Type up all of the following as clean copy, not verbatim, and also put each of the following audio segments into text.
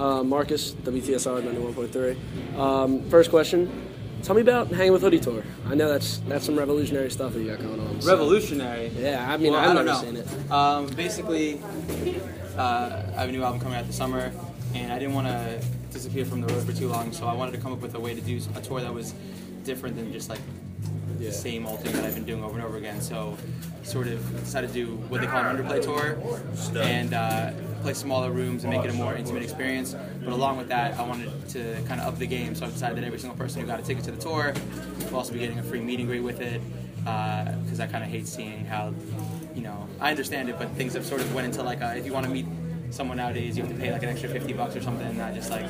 Marcus, WTSR 91.3. First question. Tell me about Hanging With Hoodie tour. I know that's some revolutionary stuff that you got going on. So. Revolutionary? Yeah, I mean, well, I've never seen it. Basically, I have a new album coming out this summer, and I didn't want to disappear from the road for too long, so I wanted to come up with a way to do a tour that was different than just like the same old thing that I've been doing over and over again. So sort of decided to do what they call an underplay tour, and play smaller rooms and make it a more intimate experience. But along with that, I wanted to kind of up the game, so I decided that every single person who got a ticket to the tour will also be getting a free meet and greet with it, because I kind of hate seeing how, you know, I understand it, but things have sort of went into like, if you want to meet someone nowadays, you have to pay like an extra $50 or something, and I just like,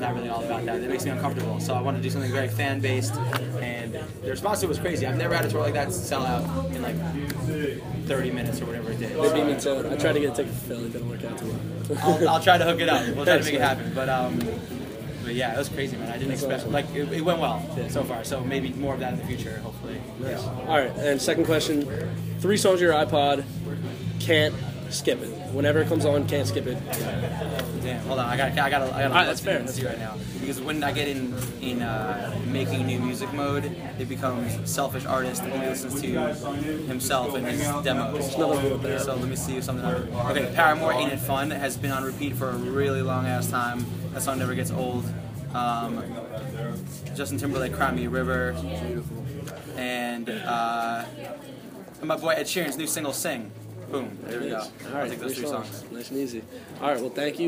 not really all about that. It makes me uncomfortable. So I wanted to do something very fan-based, and the response to it was crazy. I've never had a tour like that sell out in like 30 minutes or whatever it did. They beat me to it. I tried to get a ticket for Philly. It didn't work out too well. I'll try to hook it up. We'll try to make it happen. But yeah, it was crazy, man. I didn't expect awesome. Like it went well so far. So maybe more of that in the future, hopefully. Nice. Yeah. All right. And second question: 3 songs on your iPod, can't skip it. Whenever it comes on, can't skip it. Damn, hold on. I got. All right, that's fair. Let's see right now. Because when I get in making new music mode, it becomes selfish artist and only listens to himself and his demos. So let me see if something. Okay, Paramore, Ain't It Fun, has been on repeat for a really long ass time. That song never gets old. Justin Timberlake, Cry Me a River, and my boy Ed Sheeran's new single, Sing. Boom, there we go. All right, I'll take those 3 songs. Nice and easy. All right, well, thank you.